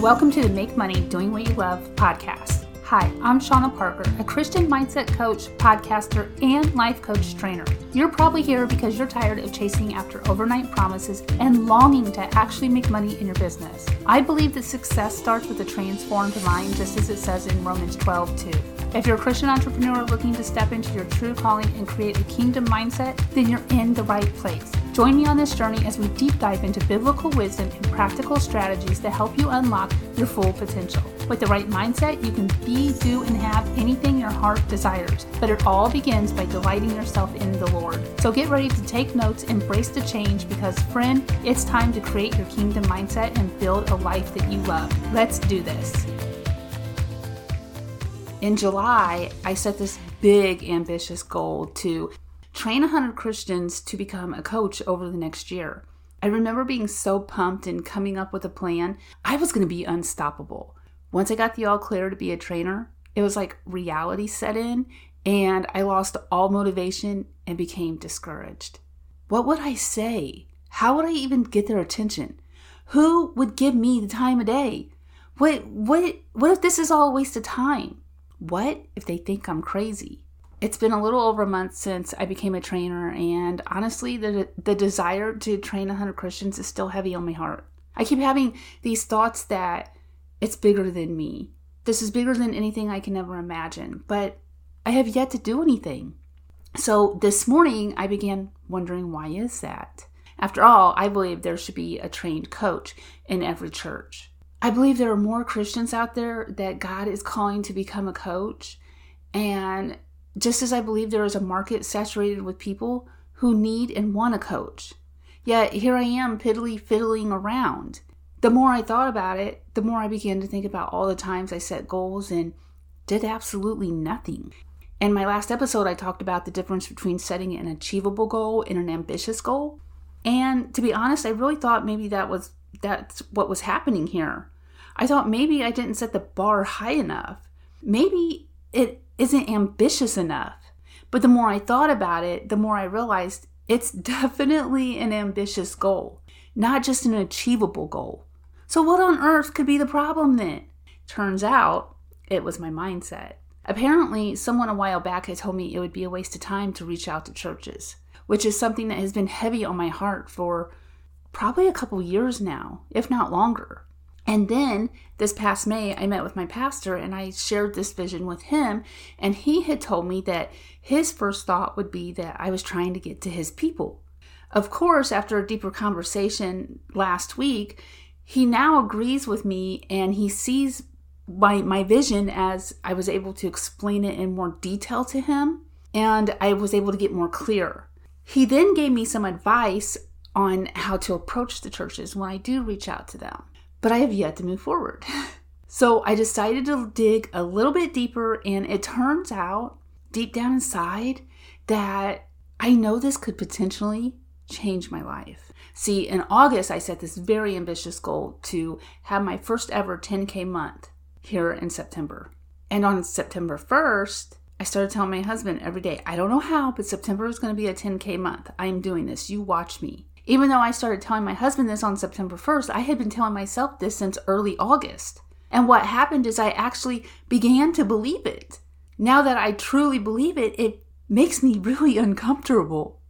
Welcome to the Make Money Doing What You Love podcast. Hi, I'm Shauna Parker, a Christian mindset coach, podcaster, and life coach trainer. You're probably here because you're tired of chasing after overnight promises and longing to actually make money in your business. I believe that success starts with a transformed mind, just as it says in Romans 12:2. If you're a Christian entrepreneur looking to step into your true calling and create a kingdom mindset, then you're in the right place. Join me on this journey as we deep dive into biblical wisdom and practical strategies to help you unlock your full potential. With the right mindset, you can be, do, and have anything your heart desires. But it all begins by delighting yourself in the Lord. So get ready to take notes, embrace the change, because friend, it's time to create your kingdom mindset and build a life that you love. Let's do this. In July, I set this big, ambitious goal to train 100 Christians to become a coach over the next year. I remember being so pumped and coming up with a plan. I was going to be unstoppable. Once I got the all clear to be a trainer, it was like reality set in, and I lost all motivation and became discouraged. What would I say? How would I even get their attention? Who would give me the time of day? What if this is all a waste of time? What if they think I'm crazy? It's been a little over a month since I became a trainer, and honestly, the desire to train 100 Christians is still heavy on my heart. I keep having these thoughts that it's bigger than me. This is bigger than anything I can ever imagine, but I have yet to do anything. So this morning, I began wondering, why is that? After all, I believe there should be a trained coach in every church. I believe there are more Christians out there that God is calling to become a coach. And just as I believe there is a market saturated with people who need and want a coach, yet here I am fiddling around. The more I thought about it, the more I began to think about all the times I set goals and did absolutely nothing. In my last episode, I talked about the difference between setting an achievable goal and an ambitious goal. And to be honest, I really thought maybe that's what was happening here. I thought maybe I didn't set the bar high enough. Maybe it isn't ambitious enough. But the more I thought about it, the more I realized it's definitely an ambitious goal, not just an achievable goal. So what on earth could be the problem then? Turns out it was my mindset. Apparently, someone a while back had told me it would be a waste of time to reach out to churches, which is something that has been heavy on my heart for probably a couple years now, if not longer. And then this past May, I met with my pastor and I shared this vision with him. And he had told me that his first thought would be that I was trying to get to his people. Of course, after a deeper conversation last week, he now agrees with me and he sees my vision as I was able to explain it in more detail to him. And I was able to get more clear. He then gave me some advice on how to approach the churches when I do reach out to them. But I have yet to move forward. So I decided to dig a little bit deeper, and it turns out, deep down inside, that I know this could potentially change my life. See, in August, I set this very ambitious goal to have my first ever 10K month here in September. And on September 1st, I started telling my husband every day, I don't know how, but September is going to be a 10K month. I am doing this. You watch me. Even though I started telling my husband this on September 1st, I had been telling myself this since early August. And what happened is I actually began to believe it. Now that I truly believe it, it makes me really uncomfortable.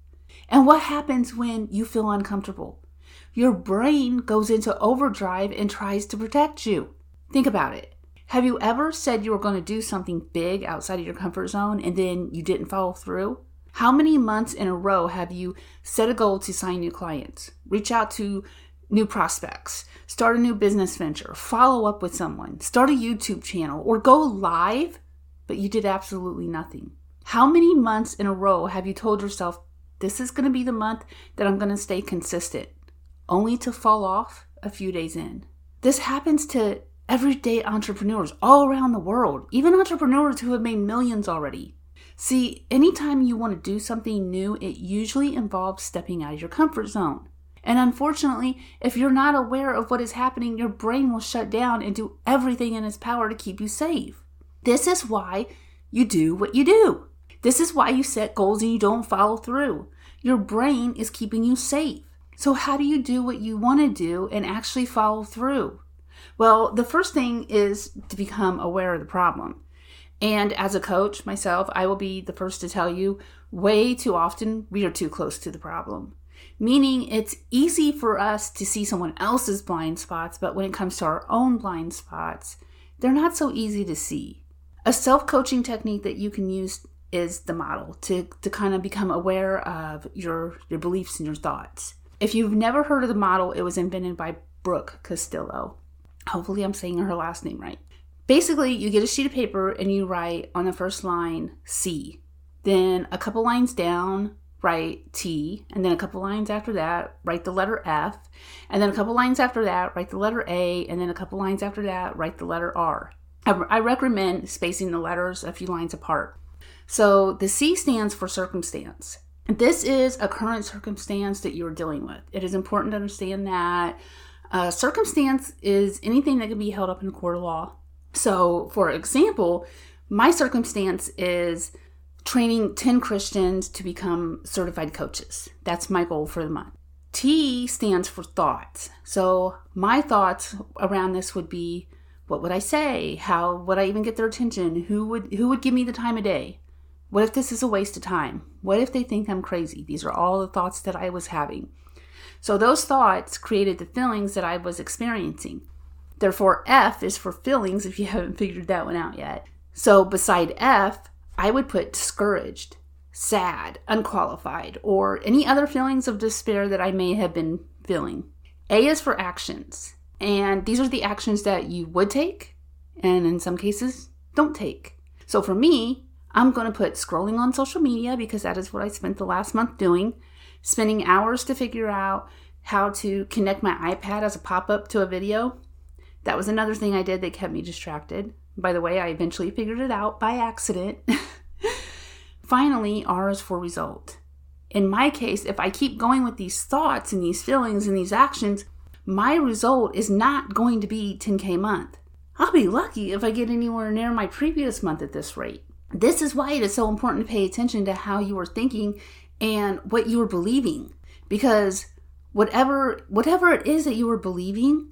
And what happens when you feel uncomfortable? Your brain goes into overdrive and tries to protect you. Think about it. Have you ever said you were going to do something big outside of your comfort zone and then you didn't follow through? How many months in a row have you set a goal to sign new clients, reach out to new prospects, start a new business venture, follow up with someone, start a YouTube channel, or go live, but you did absolutely nothing? How many months in a row have you told yourself, this is going to be the month that I'm going to stay consistent, only to fall off a few days in? This happens to everyday entrepreneurs all around the world, even entrepreneurs who have made millions already. See, anytime you want to do something new, it usually involves stepping out of your comfort zone. And unfortunately, if you're not aware of what is happening, your brain will shut down and do everything in its power to keep you safe. This is why you do what you do. This is why you set goals and you don't follow through. Your brain is keeping you safe. So how do you do what you want to do and actually follow through? Well, the first thing is to become aware of the problem. And as a coach myself, I will be the first to tell you, way too often we are too close to the problem. Meaning it's easy for us to see someone else's blind spots, but when it comes to our own blind spots, they're not so easy to see. A self-coaching technique that you can use is the model to kind of become aware of your beliefs and your thoughts. If you've never heard of the model, it was invented by Brooke Castillo. Hopefully I'm saying her last name right. Basically, you get a sheet of paper and you write on the first line, C. Then a couple lines down, write T. And then a couple lines after that, write the letter F. And then a couple lines after that, write the letter A. And then a couple lines after that, write the letter R. I recommend spacing the letters a few lines apart. So the C stands for circumstance. This is a current circumstance that you're dealing with. It is important to understand that circumstance is anything that can be held up in a court of law. So, for example, my circumstance is training 10 Christians to become certified coaches. That's my goal for the month. T stands for thoughts. So, my thoughts around this would be, what would I say? How would I even get their attention? Who would give me the time of day? What if this is a waste of time? What if they think I'm crazy? These are all the thoughts that I was having. So those thoughts created the feelings that I was experiencing. Therefore, F is for feelings, if you haven't figured that one out yet. So beside F, I would put discouraged, sad, unqualified, or any other feelings of despair that I may have been feeling. A is for actions. And these are the actions that you would take, and in some cases, don't take. So for me, I'm going to put scrolling on social media, because that is what I spent the last month doing, spending hours to figure out how to connect my iPad as a pop-up to a video. That was another thing I did that kept me distracted. By the way, I eventually figured it out by accident. Finally, R is for result. In my case, if I keep going with these thoughts and these feelings and these actions, my result is not going to be 10K a month. I'll be lucky if I get anywhere near my previous month at this rate. This is why it is so important to pay attention to how you are thinking and what you are believing. Because whatever it is that you are believing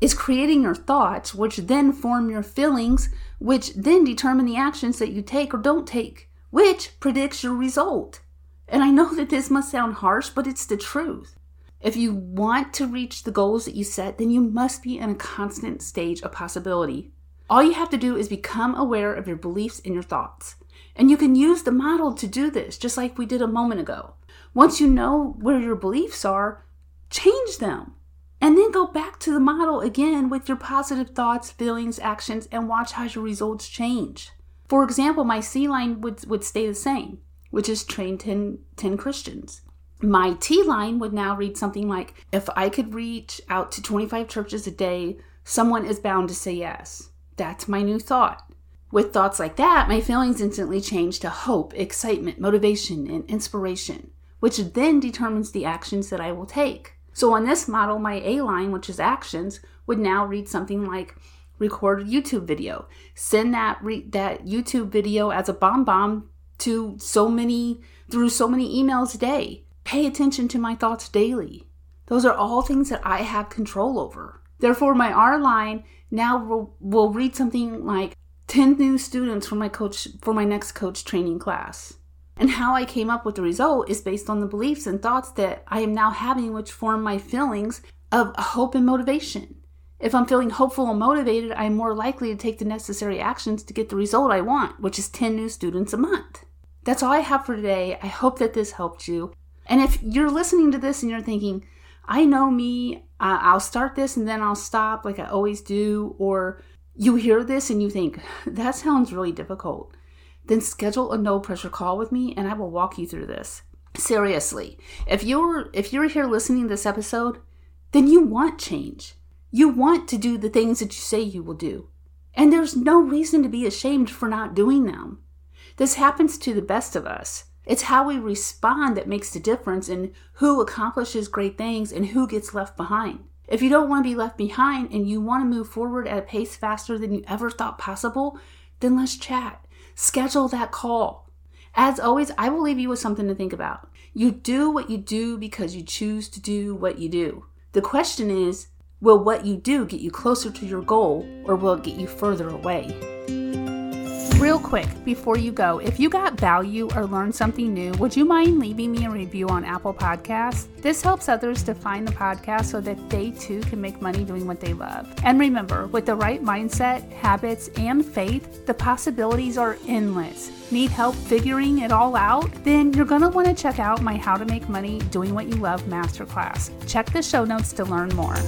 is creating your thoughts, which then form your feelings, which then determine the actions that you take or don't take, which predicts your result. And I know that this must sound harsh, but it's the truth. If you want to reach the goals that you set, then you must be in a constant stage of possibility. All you have to do is become aware of your beliefs and your thoughts. And you can use the model to do this, just like we did a moment ago. Once you know where your beliefs are, change them. And then go back to the model again with your positive thoughts, feelings, actions, and watch how your results change. For example, my C line would stay the same, which is train 10 Christians. My T line would now read something like, if I could reach out to 25 churches a day, someone is bound to say yes. That's my new thought. With thoughts like that, my feelings instantly change to hope, excitement, motivation, and inspiration, which then determines the actions that I will take. So on this model, my A line, which is actions, would now read something like, record a YouTube video, send that YouTube video as a bomb to so many emails a day. Pay attention to my thoughts daily. Those are all things that I have control over. Therefore, my R line now will read something like 10 new students for my next coach training class. And how I came up with the result is based on the beliefs and thoughts that I am now having, which form my feelings of hope and motivation. If I'm feeling hopeful and motivated, I'm more likely to take the necessary actions to get the result I want, which is 10 new students a month. That's all I have for today. I hope that this helped you. And if you're listening to this and you're thinking, I know me, I'll start this and then I'll stop like I always do, or you hear this and you think, that sounds really difficult, then schedule a no-pressure call with me and I will walk you through this. Seriously, if you're here listening to this episode, then you want change. You want to do the things that you say you will do. And there's no reason to be ashamed for not doing them. This happens to the best of us. It's how we respond that makes the difference in who accomplishes great things and who gets left behind. If you don't want to be left behind and you want to move forward at a pace faster than you ever thought possible, then let's chat. Schedule that call. As always, I will leave you with something to think about. You do what you do because you choose to do what you do. The question is, Will what you do get you closer to your goal, or will it get you further away? Real quick, before you go, if you got value or learned something new, would you mind leaving me a review on Apple Podcasts? This helps others to find the podcast so that they too can make money doing what they love. And remember, with the right mindset, habits, and faith, the possibilities are endless. Need help figuring it all out? Then you're going to want to check out my How to Make Money Doing What You Love masterclass. Check the show notes to learn more.